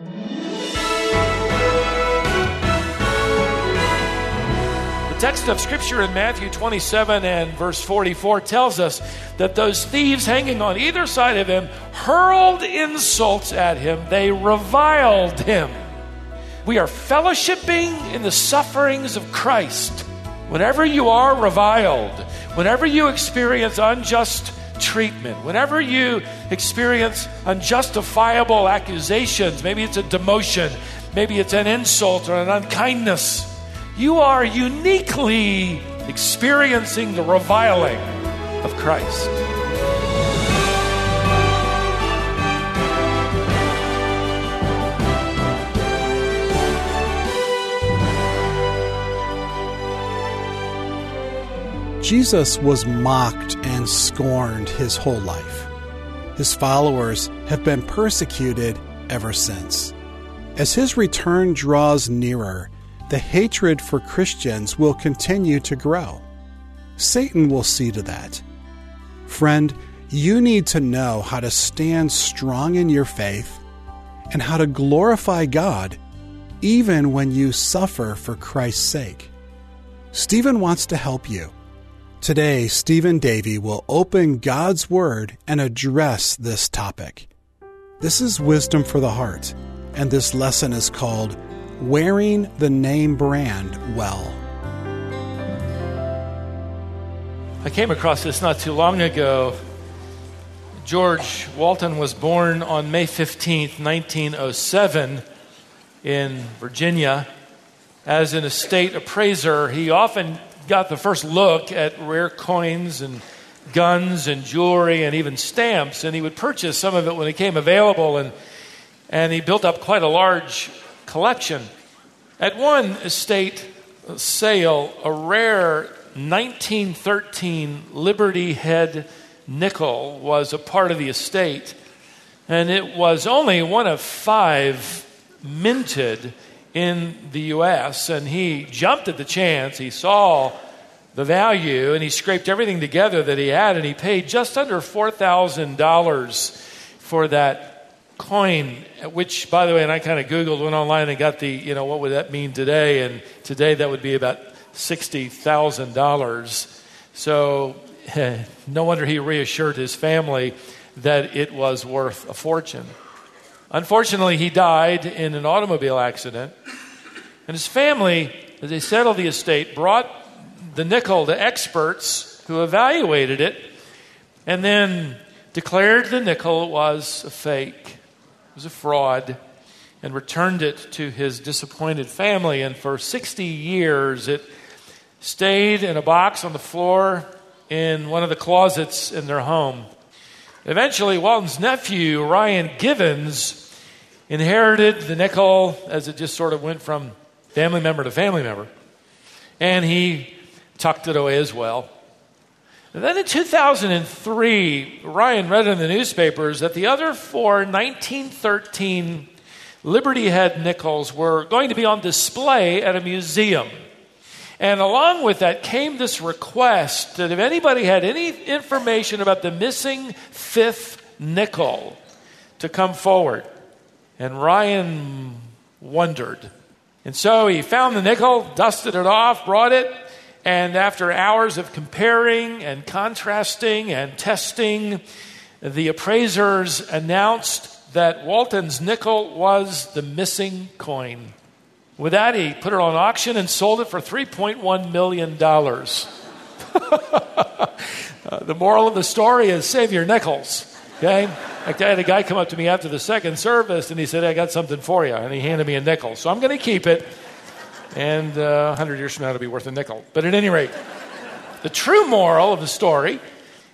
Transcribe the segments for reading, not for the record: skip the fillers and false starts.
The text of Scripture in Matthew 27 and verse 44 tells us that those thieves hanging on either side of him hurled insults at him. They reviled him. We are fellowshipping in the sufferings of Christ. Whenever you are reviled, whenever you experience unjust treatment, whenever you experience unjustifiable accusations, maybe it's a demotion, maybe it's an insult or an unkindness, you are uniquely experiencing the reviling of Christ. Jesus was mocked and scorned his whole life. His followers have been persecuted ever since. As his return draws nearer, the hatred for Christians will continue to grow. Satan will see to that. Friend, you need to know how to stand strong in your faith and how to glorify God even when you suffer for Christ's sake. Stephen wants to help you. Today, Stephen Davey will open God's Word and address this topic. This is Wisdom for the Heart, and this lesson is called Wearing the Name Brand Well. I came across this not too long ago. George Walton was born on May 15th, 1907 in Virginia. As an estate appraiser, he often got the first look at rare coins and guns and jewelry and even stamps, and he would purchase some of it when it came available, and he built up quite a large collection. At one estate sale, a rare 1913 Liberty Head nickel was a part of the estate, and it was only one of five minted in the U.S., and he jumped at the chance. He saw the value, and he scraped everything together that he had, and he paid just under $4,000 for that coin, which, by the way, and I kind of Googled, went online and got the, what would that mean today? And today that would be about $60,000. So no wonder he reassured his family that it was worth a fortune. Unfortunately, he died in an automobile accident, and his family, as they settled the estate, brought the nickel to experts who evaluated it and then declared the nickel was a fake, it was a fraud, and returned it to his disappointed family. And for 60 years, it stayed in a box on the floor in one of the closets in their home. Eventually, Walton's nephew, Ryan Givens, inherited the nickel as it just sort of went from family member to family member, and he tucked it away as well. And then in 2003, Ryan read in the newspapers that the other four 1913 Liberty Head nickels were going to be on display at a museum. And along with that came this request that if anybody had any information about the missing fifth nickel, to come forward. And Ryan wondered. And so he found the nickel, dusted it off, brought it, and after hours of comparing and contrasting and testing, the appraisers announced that Walton's nickel was the missing coin. With that, he put it on auction and sold it for $3.1 million. The moral of the story is save your nickels, okay? I had a guy come up to me after the second service, and he said, I got something for you, and he handed me a nickel. So I'm going to keep it, and 100 years from now, it'll be worth a nickel. But at any rate, the true moral of the story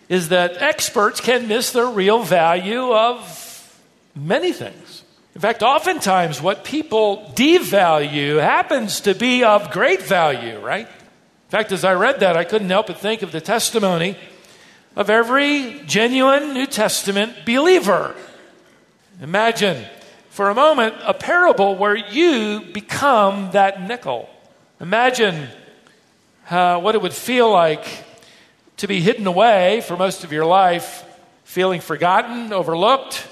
is that experts can miss their real value of many things. In fact, oftentimes what people devalue happens to be of great value, right? In fact, as I read that, I couldn't help but think of the testimony of every genuine New Testament believer. Imagine, for a moment, a parable where you become that nickel. Imagine what it would feel like to be hidden away for most of your life, feeling forgotten, overlooked,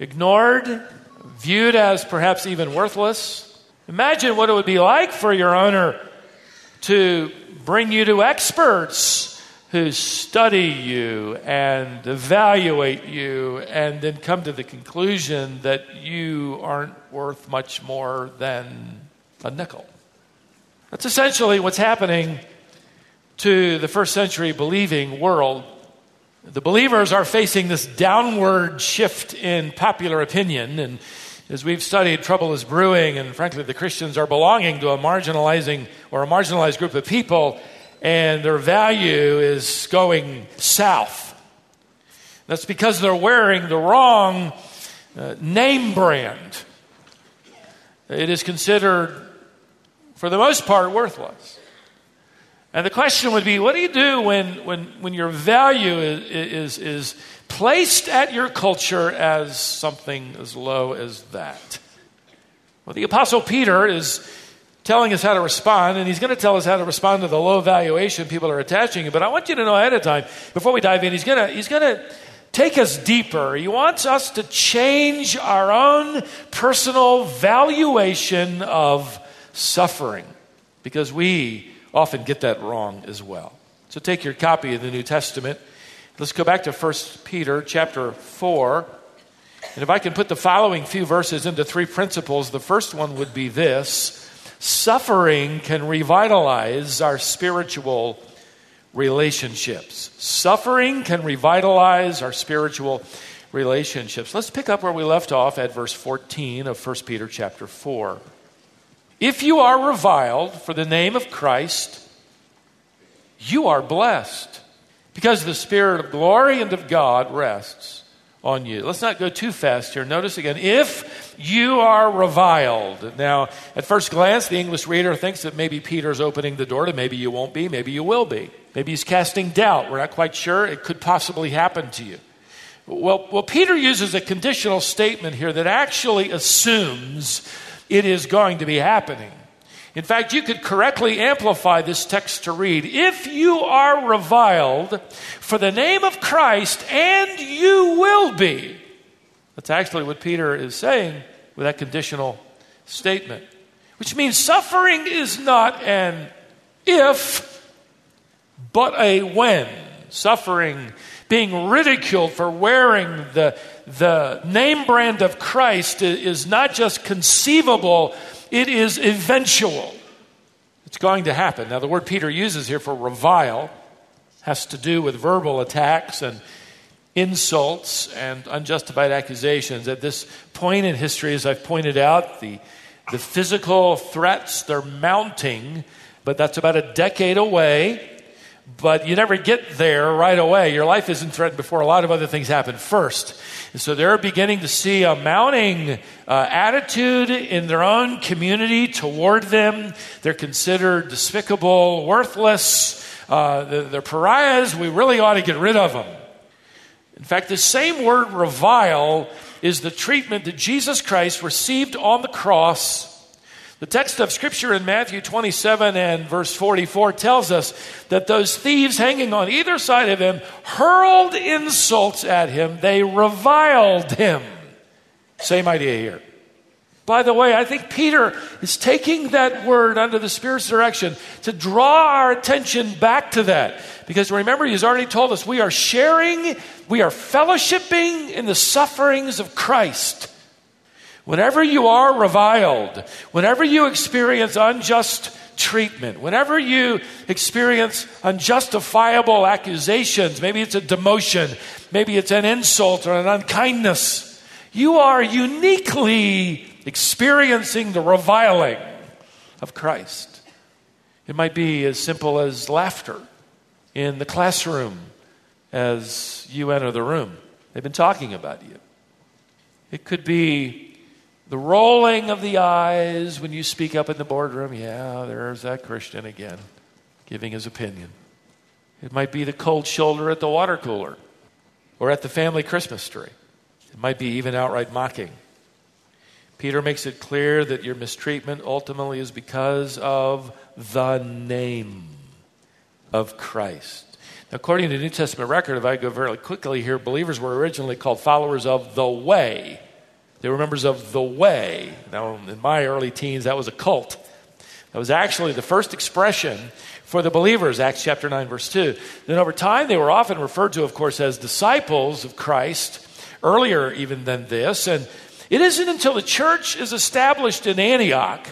ignored, viewed as perhaps even worthless. Imagine what it would be like for your owner to bring you to experts who study you and evaluate you and then come to the conclusion that you aren't worth much more than a nickel. That's essentially what's happening to the first century believing world. The believers are facing this downward shift in popular opinion, and as we've studied, trouble is brewing, and frankly, the Christians are belonging to a marginalized group of people, and their value is going south. That's because they're wearing the wrong name brand. It is considered, for the most part, worthless. And the question would be, what do you do when your value is placed at your culture as something as low as that? Well, the Apostle Peter is telling us how to respond, and he's going to tell us how to respond to the low valuation people are attaching. But I want you to know ahead of time, before we dive in, he's going to take us deeper. He wants us to change our own personal valuation of suffering, because we often get that wrong as well. So take your copy of the New Testament. Let's go back to 1 Peter chapter 4. And if I can put the following few verses into three principles, the first one would be this: suffering can revitalize our spiritual relationships. Suffering can revitalize our spiritual relationships. Let's pick up where we left off at verse 14 of 1 Peter chapter 4. If you are reviled for the name of Christ, you are blessed, because the Spirit of glory and of God rests on you. Let's not go too fast here. Notice again, if you are reviled. Now, at first glance, the English reader thinks that maybe Peter's opening the door to maybe you won't be, maybe you will be. Maybe he's casting doubt. We're not quite sure. It could possibly happen to you. Well, Peter uses a conditional statement here that actually assumes it is going to be happening. In fact, you could correctly amplify this text to read, if you are reviled for the name of Christ, and you will be. That's actually what Peter is saying with that conditional statement, which means suffering is not an if, but a when. Suffering, being ridiculed for wearing the name brand of Christ, is not just conceivable, it is eventual. It's going to happen. Now, the word Peter uses here for revile has to do with verbal attacks and insults and unjustified accusations. At this point in history, as I've pointed out, the physical threats, they're mounting, but that's about a decade away. But you never get there right away. Your life isn't threatened before a lot of other things happen first. And so they're beginning to see a mounting attitude in their own community toward them. They're considered despicable, worthless. They're pariahs. We really ought to get rid of them. In fact, the same word revile is the treatment that Jesus Christ received on the cross. The text of Scripture in Matthew 27 and verse 44 tells us that those thieves hanging on either side of him hurled insults at him. They reviled him. Same idea here. By the way, I think Peter is taking that word under the Spirit's direction to draw our attention back to that. Because remember, he's already told us we are sharing, we are fellowshipping in the sufferings of Christ. Whenever you are reviled, whenever you experience unjust treatment, whenever you experience unjustifiable accusations, maybe it's a demotion, maybe it's an insult or an unkindness, you are uniquely experiencing the reviling of Christ. It might be as simple as laughter in the classroom as you enter the room. They've been talking about you. It could be the rolling of the eyes when you speak up in the boardroom. Yeah, there's that Christian again, giving his opinion. It might be the cold shoulder at the water cooler or at the family Christmas tree. It might be even outright mocking. Peter makes it clear that your mistreatment ultimately is because of the name of Christ. Now, according to the New Testament record, if I go very quickly here, believers were originally called followers of the way. They were members of the Way. Now, in my early teens, that was a cult. That was actually the first expression for the believers, Acts chapter 9, verse 2. Then over time, they were often referred to, of course, as disciples of Christ, earlier even than this. And it isn't until the church is established in Antioch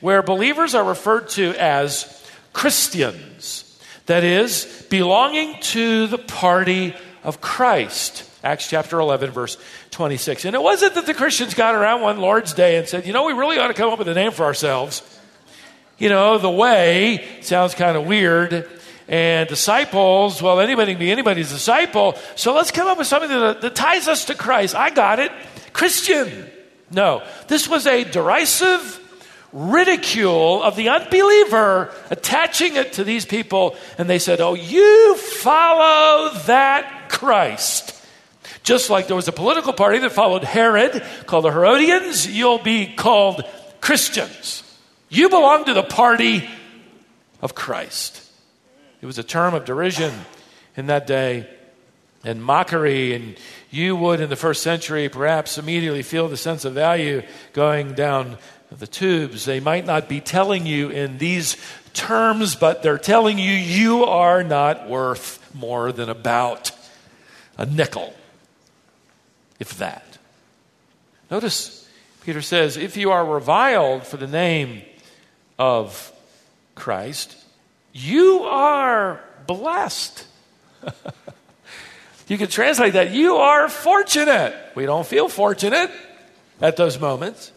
where believers are referred to as Christians. That is, belonging to the party of Christ. Acts chapter 11, verse 26. And it wasn't that the Christians got around one Lord's Day and said, you know, we really ought to come up with a name for ourselves. You know, the Way sounds kind of weird. And disciples, well, anybody can be anybody's disciple. So let's come up with something that ties us to Christ. I got it. Christian. No, this was a derisive ridicule of the unbeliever, attaching it to these people. And they said, oh, you follow that Christ. Just like there was a political party that followed Herod called the Herodians, you'll be called Christians. You belong to the party of Christ. It was a term of derision in that day and mockery, and you would in the first century perhaps immediately feel the sense of value going down the tubes. They might not be telling you in these terms, but they're telling you you are not worth more than about a nickel, if that. Notice Peter says, if you are reviled for the name of Christ, you are blessed. You could translate that. You are fortunate. We don't feel fortunate at those moments.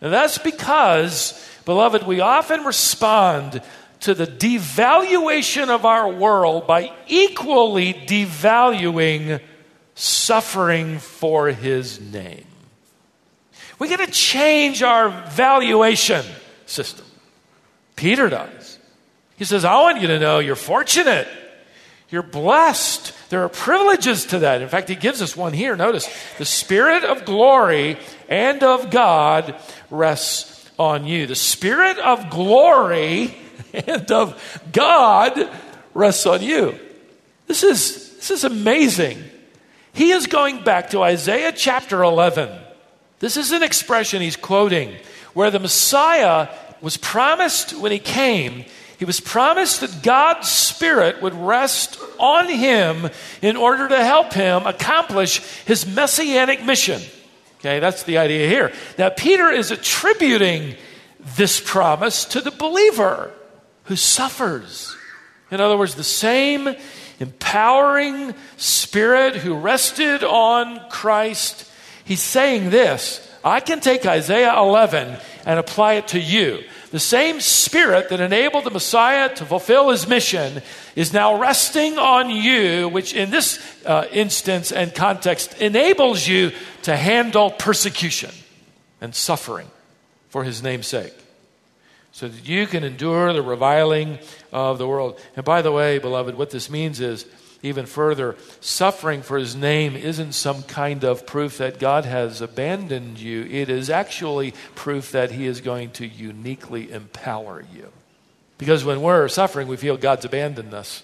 And that's because, beloved, we often respond to the devaluation of our world by equally devaluing suffering for his name. We got to change our valuation system. Peter does. He says, I want you to know you're fortunate. You're blessed. There are privileges to that. In fact, he gives us one here. Notice, the Spirit of glory and of God rests on you. The Spirit of glory and of God rests on you. This is amazing. He is going back to Isaiah chapter 11. This is an expression he's quoting where the Messiah was promised when he came. He was promised that God's Spirit would rest on him in order to help him accomplish his messianic mission. Okay, that's the idea here. Now, Peter is attributing this promise to the believer who suffers. In other words, the same empowering Spirit who rested on Christ. He's saying this, I can take Isaiah 11 and apply it to you. The same Spirit that enabled the Messiah to fulfill his mission is now resting on you, which in this instance and context enables you to handle persecution and suffering for his name's sake, so that you can endure the reviling of the world. And by the way, beloved, what this means is, even further, suffering for his name isn't some kind of proof that God has abandoned you. It is actually proof that he is going to uniquely empower you. Because when we're suffering, we feel God's abandoned us.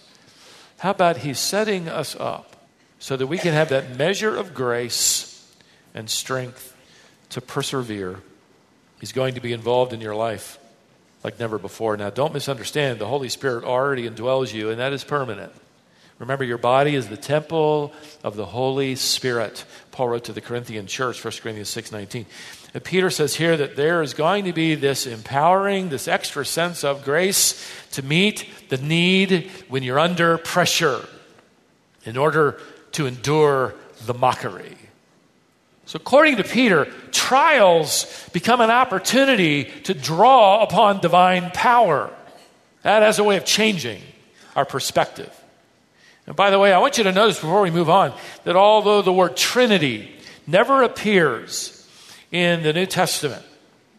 How about he's setting us up so that we can have that measure of grace and strength to persevere? He's going to be involved in your life like never before. Now, don't misunderstand. The Holy Spirit already indwells you, and that is permanent. Remember, your body is the temple of the Holy Spirit. Paul wrote to the Corinthian church, 1 Corinthians 6:19. And Peter says here that there is going to be this empowering, this extra sense of grace to meet the need when you're under pressure in order to endure the mockery. So according to Peter, trials become an opportunity to draw upon divine power. That has a way of changing our perspective. And by the way, I want you to notice before we move on that although the word Trinity never appears in the New Testament,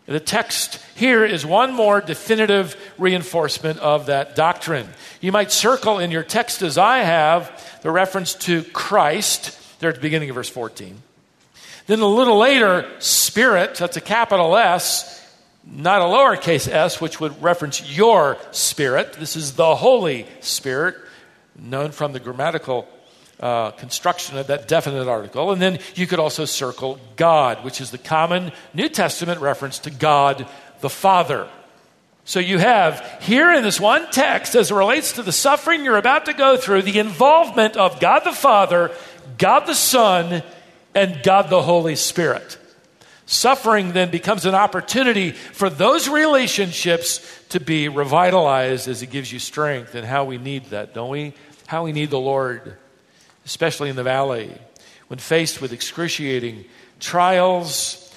the text here is one more definitive reinforcement of that doctrine. You might circle in your text, as I have, the reference to Christ there at the beginning of verse 14. Then a little later, Spirit, that's a capital S, not a lowercase s, which would reference your spirit. This is the Holy Spirit, known from the grammatical construction of that definite article. And then you could also circle God, which is the common New Testament reference to God the Father. So you have here in this one text, as it relates to the suffering you're about to go through, the involvement of God the Father, God the Son, and God the Holy Spirit. Suffering then becomes an opportunity for those relationships to be revitalized as it gives you strength. And how we need that, don't we? How we need the Lord, especially in the valley. When faced with excruciating trials,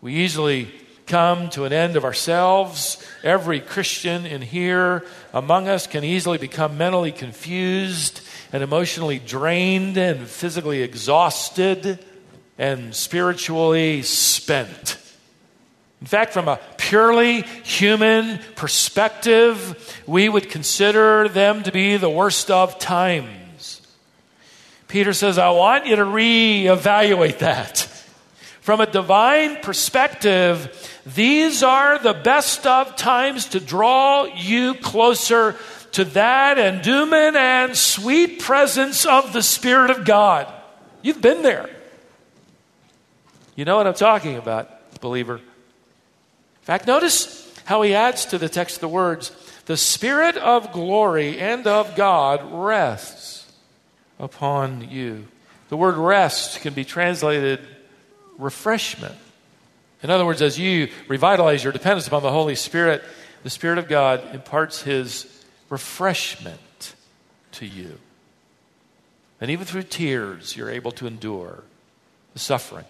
we easily come to an end of ourselves. Every Christian in here among us can easily become mentally confused and emotionally drained and physically exhausted and spiritually spent. In fact, from a purely human perspective, we would consider them to be the worst of times. Peter says, I want you to reevaluate that. From a divine perspective, these are the best of times to draw you closer to that endowment and sweet presence of the Spirit of God. You've been there. You know what I'm talking about, believer. In fact, notice how he adds to the text the words, the Spirit of glory and of God rests upon you. The word rest can be translated refreshment. In other words, as you revitalize your dependence upon the Holy Spirit, the Spirit of God imparts His refreshment to you. And even through tears, you're able to endure the suffering.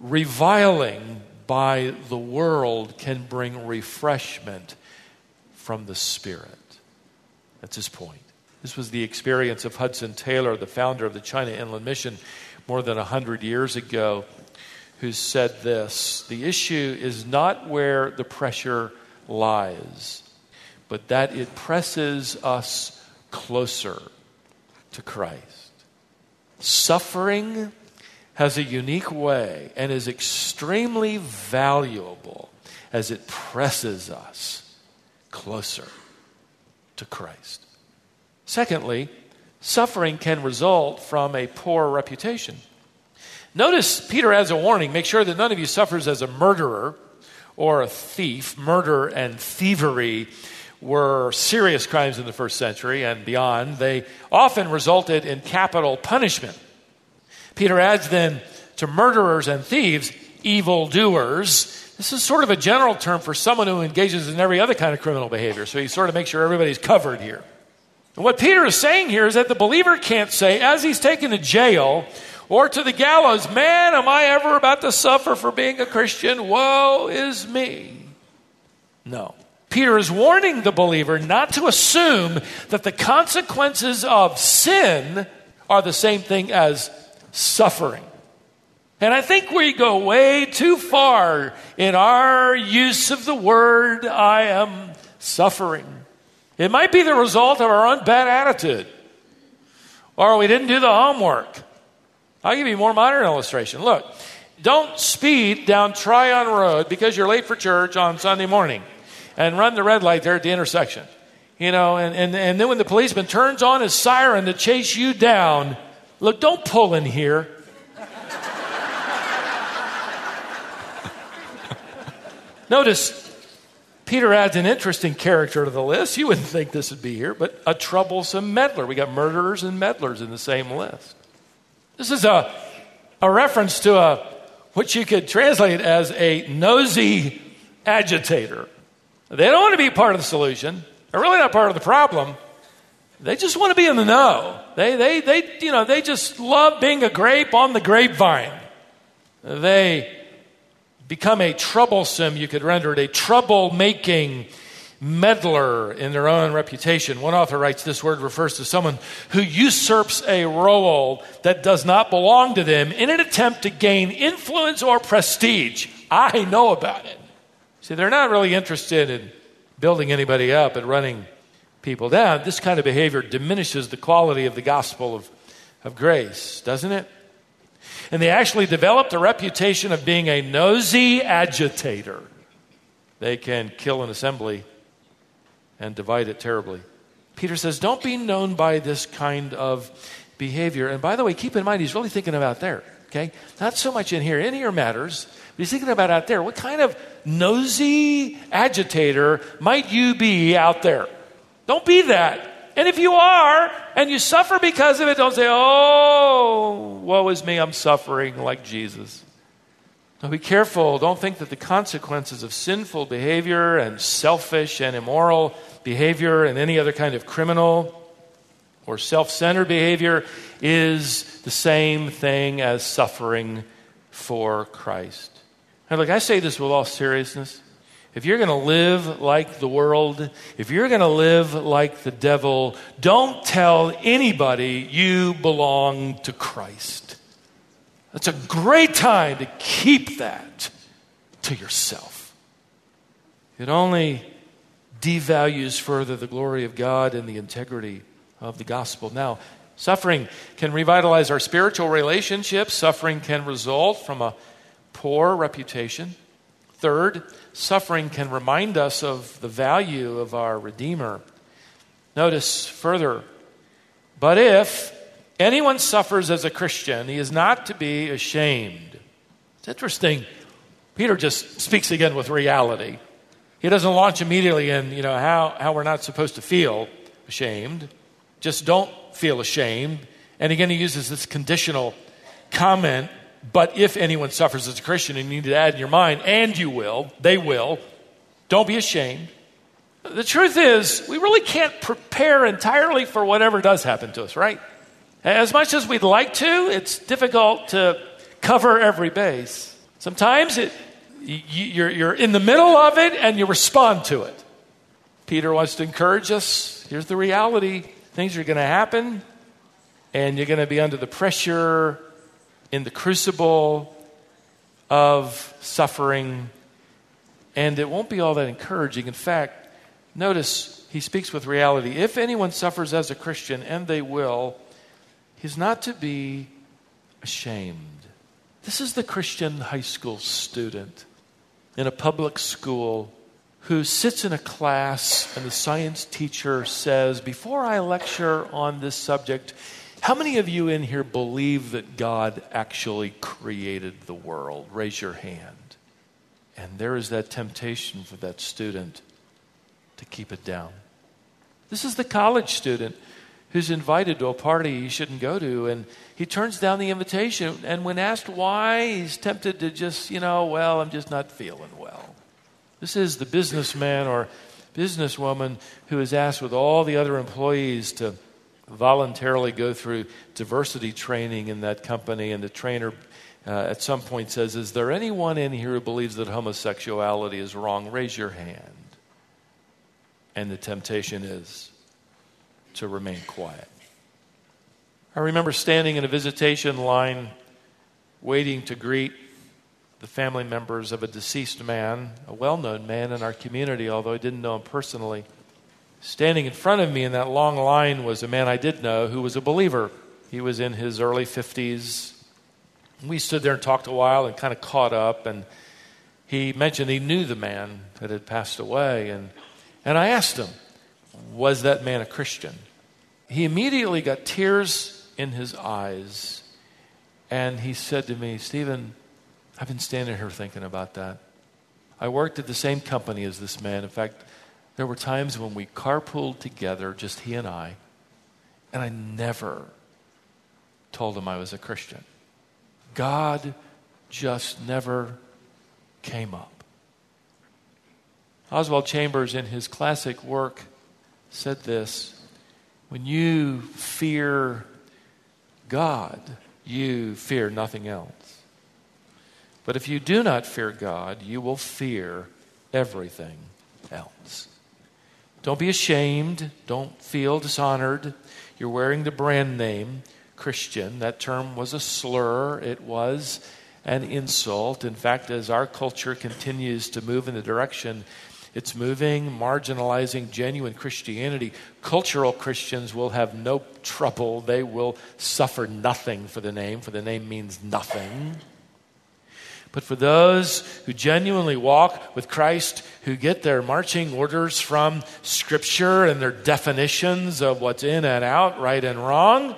Reviling by the world can bring refreshment from the Spirit. That's his point. This was the experience of Hudson Taylor, the founder of the China Inland Mission, more than 100 years ago, who said this, the issue is not where the pressure lies, but that it presses us closer to Christ. Suffering has a unique way and is extremely valuable as it presses us closer to Christ. Secondly, suffering can result from a poor reputation. Notice Peter adds a warning. Make sure that none of you suffers as a murderer or a thief. Murder and thievery were serious crimes in the first century and beyond. They often resulted in capital punishment. Peter adds then to murderers and thieves, evildoers. This is sort of a general term for someone who engages in every other kind of criminal behavior. So he sort of makes sure everybody's covered here. And what Peter is saying here is that the believer can't say, as he's taken to jail or to the gallows, man, am I ever about to suffer for being a Christian? Woe is me. No. Peter is warning the believer not to assume that the consequences of sin are the same thing as suffering. And I think we go way too far in our use of the word, I am suffering. It might be the result of our own bad attitude, or we didn't do the homework. I'll give you a more modern illustration. Look, don't speed down Tryon Road because you're late for church on Sunday morning and run the red light there at the intersection. You know, and then when the policeman turns on his siren to chase you down, look, don't pull in here. Notice, Peter adds an interesting character to the list. You wouldn't think this would be here, but a troublesome meddler. We got murderers and meddlers in the same list. This is a reference to what you could translate as a nosy agitator. They don't want to be part of the solution. They're really not part of the problem. They just want to be in the know. They just love being a grape on the grapevine. They become a troublesome, you could render it a trouble-making meddler in their own reputation. One author writes, this word refers to someone who usurps a role that does not belong to them in an attempt to gain influence or prestige. I know about it. See, they're not really interested in building anybody up and running people down. This kind of behavior diminishes the quality of the gospel of grace, doesn't it? And they actually developed a reputation of being a nosy agitator. They can kill an assembly and divide it terribly. Peter says, don't be known by this kind of behavior. And by the way, keep in mind, he's really thinking about there, okay? Not so much in here. In here matters, but he's thinking about out there. What kind of nosy agitator might you be out there? Don't be that. And if you are, and you suffer because of it, don't say, oh, woe is me, I'm suffering like Jesus. Now be careful. Don't think that the consequences of sinful behavior and selfish and immoral behavior and any other kind of criminal or self-centered behavior is the same thing as suffering for Christ. And look, I say this with all seriousness. If you're going to live like the world, if you're going to live like the devil, don't tell anybody you belong to Christ. That's a great time to keep that to yourself. It only devalues further the glory of God and the integrity of the gospel. Now, suffering can revitalize our spiritual relationships. Suffering can result from a poor reputation. Third, suffering can remind us of the value of our Redeemer. Notice further, but if anyone suffers as a Christian, he is not to be ashamed. It's interesting. Peter just speaks again with reality. He doesn't launch immediately in, how we're not supposed to feel ashamed. Just don't feel ashamed. And again, he uses this conditional comment. But if anyone suffers as a Christian, and you need to add in your mind, and you will, they will, don't be ashamed. The truth is, we really can't prepare entirely for whatever does happen to us, right? As much as we'd like to, it's difficult to cover every base. Sometimes you're in the middle of it, and you respond to it. Peter wants to encourage us. Here's the reality. Things are going to happen, and you're going to be under the pressure in the crucible of suffering, and it won't be all that encouraging. In fact, notice he speaks with reality. If anyone suffers as a Christian, and they will, he's not to be ashamed. This is the Christian high school student in a public school who sits in a class, and the science teacher says, before I lecture on this subject, how many of you in here believe that God actually created the world? Raise your hand. And there is that temptation for that student to keep it down. This is the college student who's invited to a party he shouldn't go to, and he turns down the invitation. And when asked why, he's tempted to just, I'm just not feeling well. This is the businessman or businesswoman who is asked with all the other employees to voluntarily go through diversity training in that company, and the trainer at some point says, is there anyone in here who believes that homosexuality is wrong? Raise your hand. And the temptation is to remain quiet. I remember standing in a visitation line waiting to greet the family members of a deceased man, a well-known man in our community, although I didn't know him personally. Standing in front of me in that long line was a man I did know who was a believer. He was in his early 50s. We stood there and talked a while and kind of caught up. And he mentioned he knew the man that had passed away. And I asked him, was that man a Christian? He immediately got tears in his eyes. And he said to me, Stephen, I've been standing here thinking about that. I worked at the same company as this man. In fact, there were times when we carpooled together, just he and I never told him I was a Christian. God just never came up. Oswald Chambers, in his classic work, said this: when you fear God, you fear nothing else. But if you do not fear God, you will fear everything else. Don't be ashamed. Don't feel dishonored. You're wearing the brand name Christian. That term was a slur. It was an insult. In fact, as our culture continues to move in the direction it's moving, marginalizing genuine Christianity, cultural Christians will have no trouble. They will suffer nothing for the name, for the name means nothing. But for those who genuinely walk with Christ, who get their marching orders from Scripture and their definitions of what's in and out, right and wrong,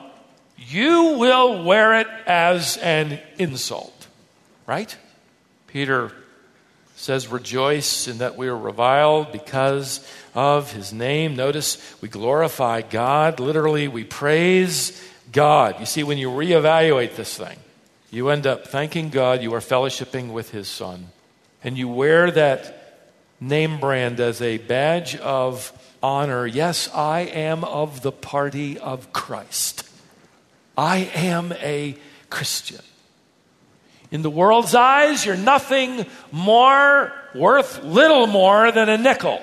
you will wear it as an insult, right? Peter says, rejoice in that we are reviled because of his name. Notice we glorify God. Literally, we praise God. You see, when you reevaluate this thing, you end up thanking God. You are fellowshipping with his son. And you wear that name brand as a badge of honor. Yes, I am of the party of Christ. I am a Christian. In the world's eyes, you're nothing more, worth little more than a nickel.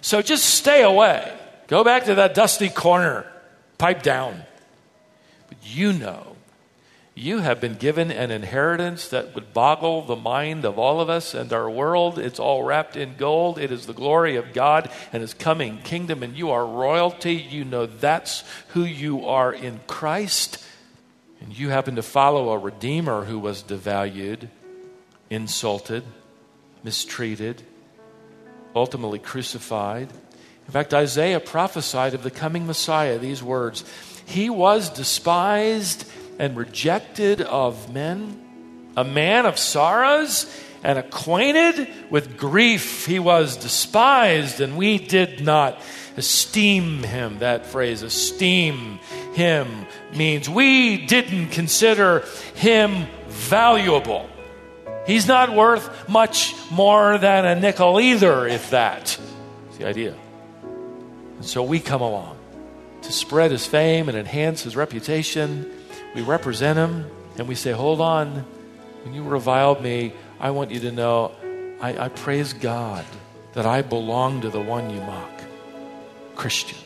So just stay away. Go back to that dusty corner. Pipe down. But you know, you have been given an inheritance that would boggle the mind of all of us and our world. It's all wrapped in gold. It is the glory of God and his coming kingdom, and you are royalty. You know that's who you are in Christ. And you happen to follow a Redeemer who was devalued, insulted, mistreated, ultimately crucified. In fact, Isaiah prophesied of the coming Messiah these words: he was despised and rejected of men, a man of sorrows and acquainted with grief. He was despised, and we did not esteem him. That phrase, esteem him, means we didn't consider him valuable. He's not worth much more than a nickel either, if that's the idea. And so we come along to spread his fame and enhance his reputation. We represent him, and we say, hold on. When you reviled me, I want you to know I praise God that I belong to the one you mock. Christian.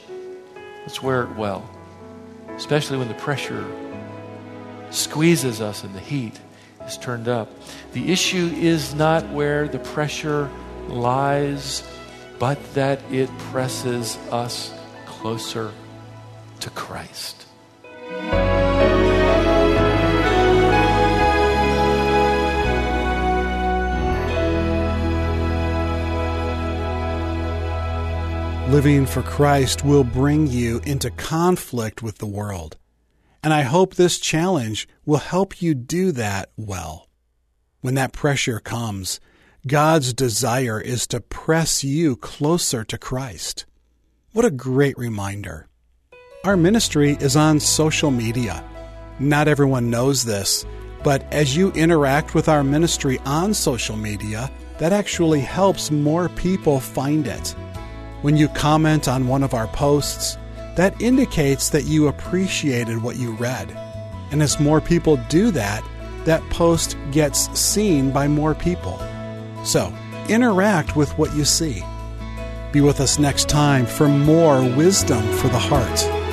Let's wear it well, especially when the pressure squeezes us and the heat is turned up. The issue is not where the pressure lies, but that it presses us closer to Christ. Living for Christ will bring you into conflict with the world, and I hope this challenge will help you do that well. When that pressure comes, God's desire is to press you closer to Christ. What a great reminder. Our ministry is on social media. Not everyone knows this, but as you interact with our ministry on social media, that actually helps more people find it. When you comment on one of our posts, that indicates that you appreciated what you read. And as more people do that, that post gets seen by more people. So, interact with what you see. Be with us next time for more Wisdom for the Heart.